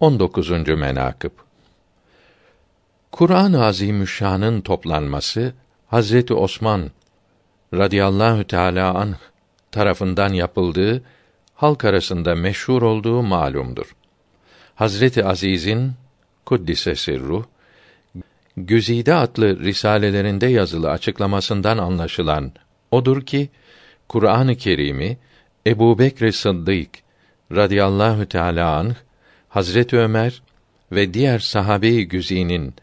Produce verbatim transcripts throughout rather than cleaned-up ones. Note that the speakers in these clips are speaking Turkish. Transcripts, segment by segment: on dokuzuncu menakıb Kur'an-ı Azimüşşan'ın toplanması Hazret-i Osman radıyallahu teâlâ anh tarafından yapıldığı, halk arasında meşhur olduğu malumdur. Hazret-i Aziz'in Kuddise Sirruh, Güzide adlı risalelerinde yazılı açıklamasından anlaşılan odur ki Kur'an-ı Kerim'i Ebu Bekir es-Sıddık radıyallahu teâlâ anh, Hazret Ömer ve diğer sahabe-i güzinin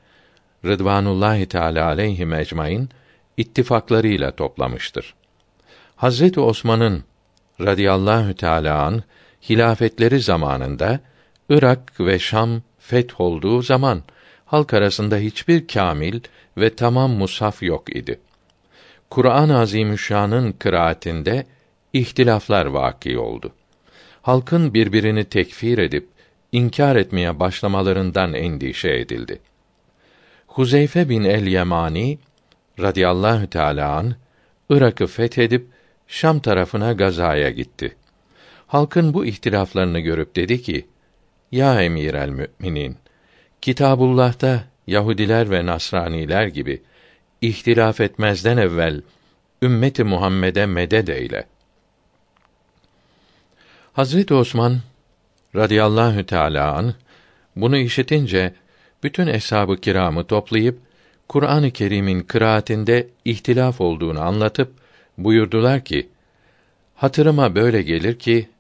Rıdvânullah-ı Teâlâ aleyhim ecmaîn ittifaklarıyla toplamıştır. Hazret-i Osman'ın radıyallahu teâlâ anh hilafetleri zamanında Irak ve Şam fetholduğu zaman halk arasında hiçbir kamil ve tamam mushaf yok idi. Kur'an-ı Azimüşşan'ın kıraatinde ihtilaflar vâki oldu. Halkın birbirini tekfir edip inkar etmeye başlamalarından endişe edildi. Huzeyfe bin El-Yemani radıyallahu teâlâ anh, Irak'ı fethedip Şam tarafına gazaya gitti. Halkın bu ihtilaflarını görüp dedi ki: "Ya Emir el Mü'minin, Kitabullah'ta Yahudiler ve Nasraniler gibi ihtilaf etmezden evvel ümmeti Muhammed'e meded eyle." Hazret-i Osman radıyallahu teâlâ anh bunu işitince bütün eshab-ı kiramı toplayıp Kur'an-ı Kerim'in kıraatinde ihtilaf olduğunu anlatıp buyurdular ki: "Hatırıma böyle gelir ki